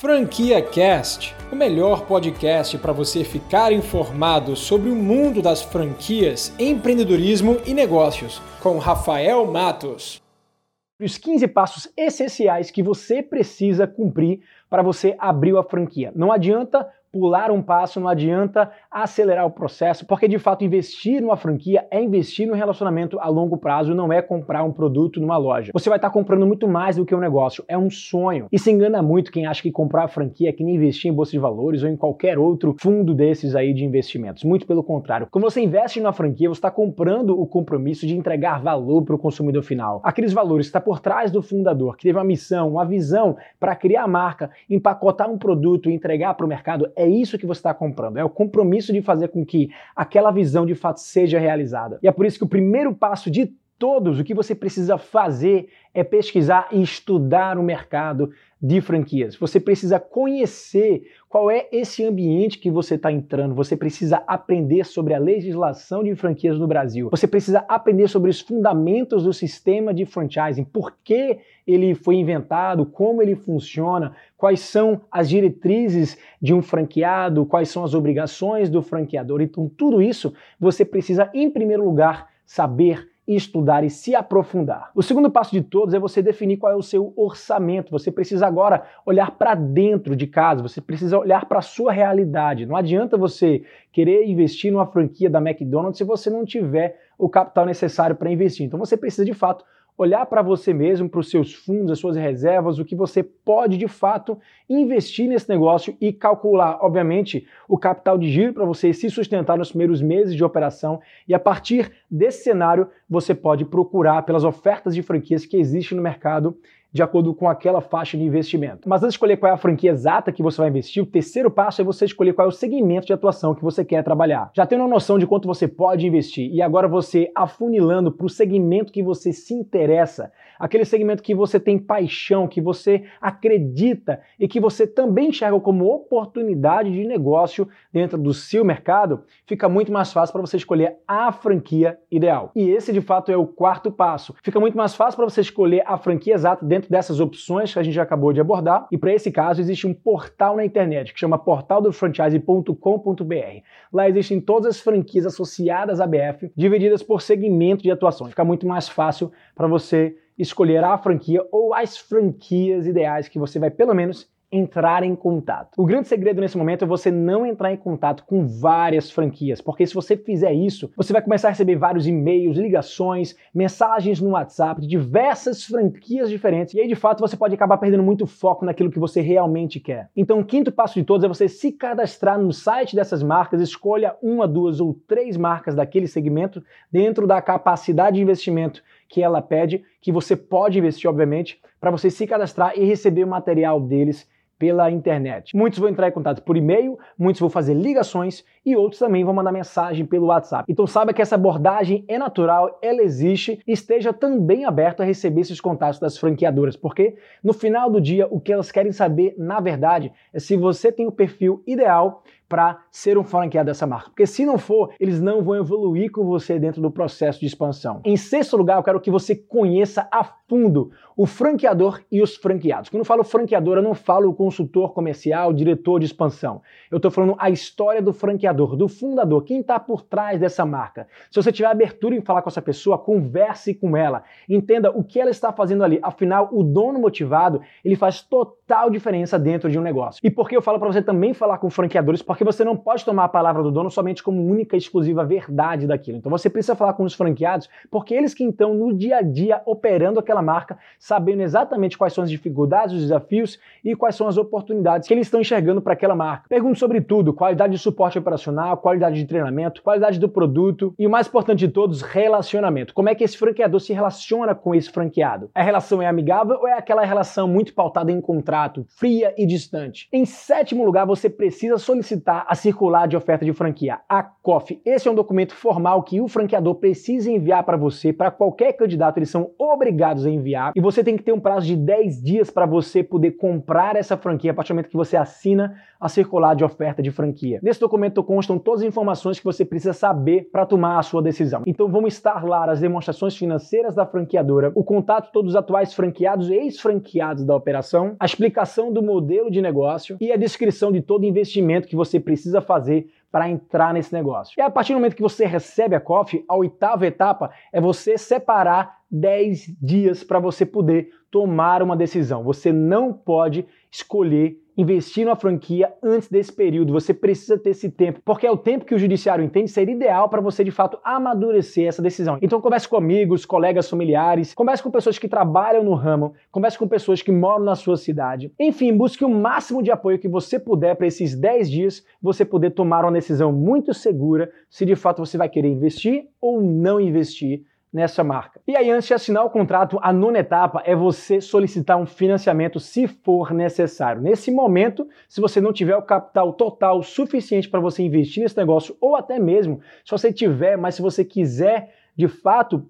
Franquia Cast, o melhor podcast para você ficar informado sobre o mundo das franquias, empreendedorismo e negócios, com Rafael Matos. Os 15 passos essenciais que você precisa cumprir para você abrir a franquia. Não adianta pular um passo, não adianta acelerar o processo, porque de fato investir numa franquia é investir num relacionamento a longo prazo, não é comprar um produto numa loja. Você vai estar comprando muito mais do que um negócio, é um sonho. E se engana muito quem acha que comprar a franquia é que nem investir em bolsa de valores ou em qualquer outro fundo desses aí de investimentos. Muito pelo contrário. Quando você investe numa franquia, você está comprando o compromisso de entregar valor para o consumidor final. Aqueles valores que está por trás do fundador, que teve uma missão, uma visão para criar a marca, empacotar um produto e entregar para o mercado. É isso que você está comprando, é o compromisso de fazer com que aquela visão de fato seja realizada. E é por isso que o primeiro passo de todos, o que você precisa fazer é pesquisar e estudar o mercado de franquias. Você precisa conhecer qual é esse ambiente que você está entrando. Você precisa aprender sobre a legislação de franquias no Brasil. Você precisa aprender sobre os fundamentos do sistema de franchising, por que ele foi inventado, como ele funciona, quais são as diretrizes de um franqueado, quais são as obrigações do franqueador. Então, tudo isso você precisa, em primeiro lugar, saber estudar e se aprofundar. O segundo passo de todos é você definir qual é o seu orçamento. Você precisa agora olhar para dentro de casa, você precisa olhar para a sua realidade. Não adianta você querer investir numa franquia da McDonald's se você não tiver o capital necessário para investir. Então você precisa de fato olhar para você mesmo, para os seus fundos, as suas reservas, o que você pode de fato investir nesse negócio e calcular, obviamente, o capital de giro para você se sustentar nos primeiros meses de operação. E a partir desse cenário, você pode procurar pelas ofertas de franquias que existem no mercado de acordo com aquela faixa de investimento. Mas antes de escolher qual é a franquia exata que você vai investir, o terceiro passo é você escolher qual é o segmento de atuação que você quer trabalhar. Já tendo uma noção de quanto você pode investir e agora você afunilando para o segmento que você se interessa, aquele segmento que você tem paixão, que você acredita e que você também enxerga como oportunidade de negócio dentro do seu mercado, fica muito mais fácil para você escolher a franquia ideal. E esse, de fato, é o quarto passo. Fica muito mais fácil para você escolher a franquia exata dentro dessas opções que a gente já acabou de abordar. E para esse caso, existe um portal na internet que chama portaldofranchise.com.br. Lá existem todas as franquias associadas à BF, divididas por segmento de atuação. Fica muito mais fácil para você escolher a franquia ou as franquias ideais que você vai, pelo menos, entrar em contato. O grande segredo nesse momento é você não entrar em contato com várias franquias, porque se você fizer isso, você vai começar a receber vários e-mails, ligações, mensagens no WhatsApp de diversas franquias diferentes, e aí de fato você pode acabar perdendo muito foco naquilo que você realmente quer. Então o quinto passo de todos é você se cadastrar no site dessas marcas, escolha uma, duas ou três marcas daquele segmento dentro da capacidade de investimento que ela pede, que você pode investir, obviamente, para você se cadastrar e receber o material deles pela internet. Muitos vão entrar em contato por e-mail, muitos vão fazer ligações e outros também vão mandar mensagem pelo WhatsApp. Então saiba que essa abordagem é natural, ela existe e esteja também aberto a receber esses contatos das franqueadoras, porque no final do dia o que elas querem saber, na verdade, é se você tem o perfil ideal para ser um franqueado dessa marca. Porque se não for, eles não vão evoluir com você dentro do processo de expansão. Em sexto lugar, eu quero que você conheça a fundo o franqueador e os franqueados. Quando eu falo franqueador, eu não falo consultor comercial, diretor de expansão. Eu estou falando a história do franqueador, do fundador, quem está por trás dessa marca. Se você tiver abertura em falar com essa pessoa, converse com ela. Entenda o que ela está fazendo ali. Afinal, o dono motivado, ele faz total diferença dentro de um negócio. E por que eu falo para você também falar com franqueadores? Porque você não pode tomar a palavra do dono somente como única e exclusiva verdade daquilo. Então você precisa falar com os franqueados, porque eles que estão no dia a dia operando aquela marca, sabendo exatamente quais são as dificuldades, os desafios e quais são as oportunidades que eles estão enxergando para aquela marca. Pergunte sobre tudo, qualidade de suporte operacional, qualidade de treinamento, qualidade do produto e o mais importante de todos, relacionamento. Como é que esse franqueador se relaciona com esse franqueado? A relação é amigável ou é aquela relação muito pautada em contrato, fria e distante? Em sétimo lugar, você precisa solicitar a circular de oferta de franquia, a COF. Esse é um documento formal que o franqueador precisa enviar para você, para qualquer candidato eles são obrigados a enviar, e você tem que ter um prazo de 10 dias para você poder comprar essa franquia a partir do momento que você assina a circular de oferta de franquia. Nesse documento constam todas as informações que você precisa saber para tomar a sua decisão. Então vão estar lá as demonstrações financeiras da franqueadora, o contato de todos os atuais franqueados e ex-franqueados da operação, a explicação explicação do modelo de negócio e a descrição de todo investimento que você precisa fazer para entrar nesse negócio. E a partir do momento que você recebe a COF, a oitava etapa é você separar 10 dias para você poder tomar uma decisão. Você não pode escolher investir numa franquia antes desse período. Você precisa ter esse tempo, porque é o tempo que o judiciário entende ser ideal para você, de fato, amadurecer essa decisão. Então, converse com amigos, colegas, familiares, converse com pessoas que trabalham no ramo, converse com pessoas que moram na sua cidade. Enfim, busque o máximo de apoio que você puder para esses 10 dias você poder tomar uma decisão muito segura se, de fato, você vai querer investir ou não investir nessa marca. E aí, antes de assinar o contrato, a nona etapa é você solicitar um financiamento se for necessário. Nesse momento, se você não tiver o capital total suficiente para você investir nesse negócio, ou até mesmo se você tiver, mas se você quiser de fato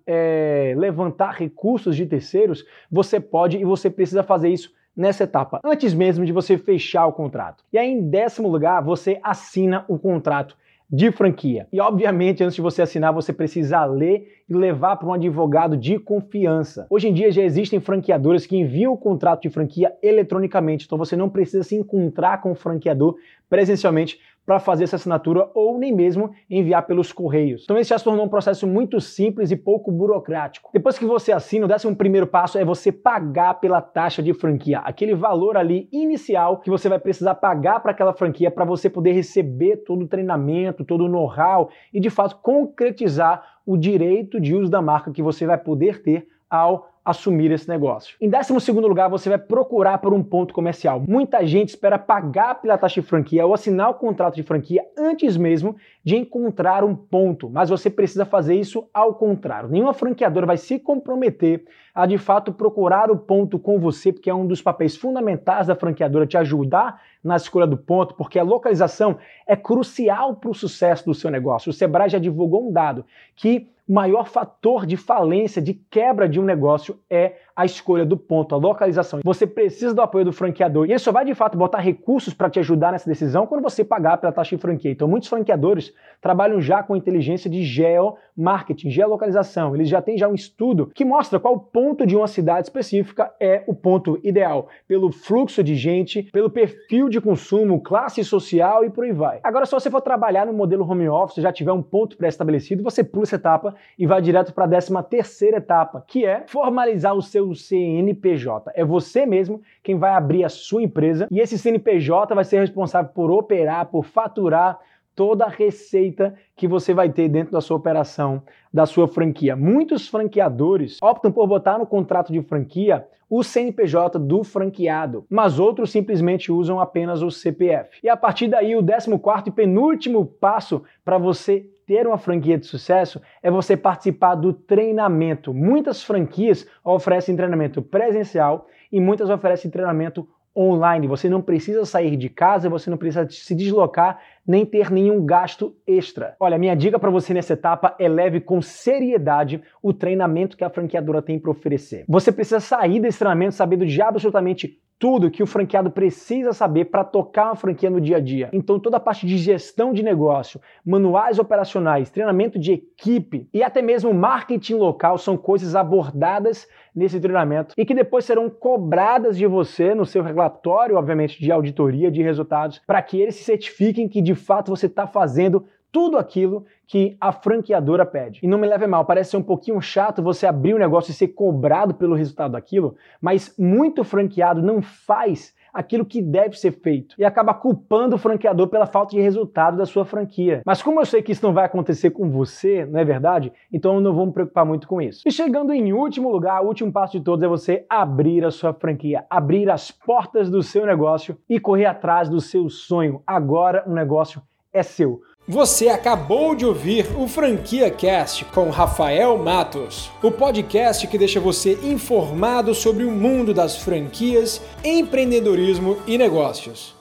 levantar recursos de terceiros, você pode e você precisa fazer isso nessa etapa, antes mesmo de você fechar o contrato. E aí, em décimo lugar, você assina o contrato de franquia. E, obviamente, antes de você assinar, você precisa ler e levar para um advogado de confiança. Hoje em dia já existem franqueadoras que enviam o contrato de franquia eletronicamente, então você não precisa se encontrar com o franqueador presencialmente para fazer essa assinatura ou nem mesmo enviar pelos correios. Então esse já se tornou um processo muito simples e pouco burocrático. Depois que você assina, o 11º passo é você pagar pela taxa de franquia, aquele valor ali inicial que você vai precisar pagar para aquela franquia para você poder receber todo o treinamento, todo o know-how e de fato concretizar o direito de uso da marca que você vai poder ter ao assumir esse negócio. Em 12º lugar, você vai procurar por um ponto comercial. Muita gente espera pagar pela taxa de franquia ou assinar o contrato de franquia antes mesmo de encontrar um ponto, mas você precisa fazer isso ao contrário. Nenhuma franqueadora vai se comprometer a, de fato, procurar o ponto com você, porque é um dos papéis fundamentais da franqueadora te ajudar na escolha do ponto, porque a localização é crucial para o sucesso do seu negócio. O Sebrae já divulgou um dado que o maior fator de falência, de quebra de um negócio é a escolha do ponto, a localização. Você precisa do apoio do franqueador e ele só vai, de fato, botar recursos para te ajudar nessa decisão quando você pagar pela taxa de franquia. Então, muitos franqueadores trabalham já com inteligência de geomarketing, geolocalização. Eles já têm um estudo que mostra qual ponto de uma cidade específica é o ponto ideal, pelo fluxo de gente, pelo perfil de consumo, classe social e por aí vai. Agora, se você for trabalhar no modelo home office, já tiver um ponto pré-estabelecido, você pula essa etapa e vai direto para a 13ª etapa, que é formalizar o seu CNPJ. É você mesmo quem vai abrir a sua empresa e esse CNPJ vai ser responsável por operar, por faturar toda a receita que você vai ter dentro da sua operação, da sua franquia. Muitos franqueadores optam por botar no contrato de franquia o CNPJ do franqueado, mas outros simplesmente usam apenas o CPF. E a partir daí, o 14º e penúltimo passo para você ter uma franquia de sucesso é você participar do treinamento. Muitas franquias oferecem treinamento presencial e muitas oferecem treinamento online. Você não precisa sair de casa, você não precisa se deslocar, nem ter nenhum gasto extra. Olha, minha dica para você nessa etapa é leve com seriedade o treinamento que a franqueadora tem para oferecer. Você precisa sair desse treinamento sabendo de absolutamente tudo que o franqueado precisa saber para tocar uma franquia no dia a dia. Então, toda a parte de gestão de negócio, manuais operacionais, treinamento de equipe e até mesmo marketing local são coisas abordadas nesse treinamento e que depois serão cobradas de você no seu relatório, obviamente, de auditoria de resultados, para que eles se certifiquem que, de fato, você está fazendo tudo aquilo que a franqueadora pede. E não me leve a mal, parece ser um pouquinho chato você abrir um negócio e ser cobrado pelo resultado daquilo, mas muito franqueado não faz aquilo que deve ser feito e acaba culpando o franqueador pela falta de resultado da sua franquia. Mas como eu sei que isso não vai acontecer com você, não é verdade? Então eu não vou me preocupar muito com isso. E chegando em último lugar, o último passo de todos é você abrir a sua franquia, abrir as portas do seu negócio e correr atrás do seu sonho. Agora o negócio é seu. Você acabou de ouvir o Franquia Cast com Rafael Matos, o podcast que deixa você informado sobre o mundo das franquias, empreendedorismo e negócios.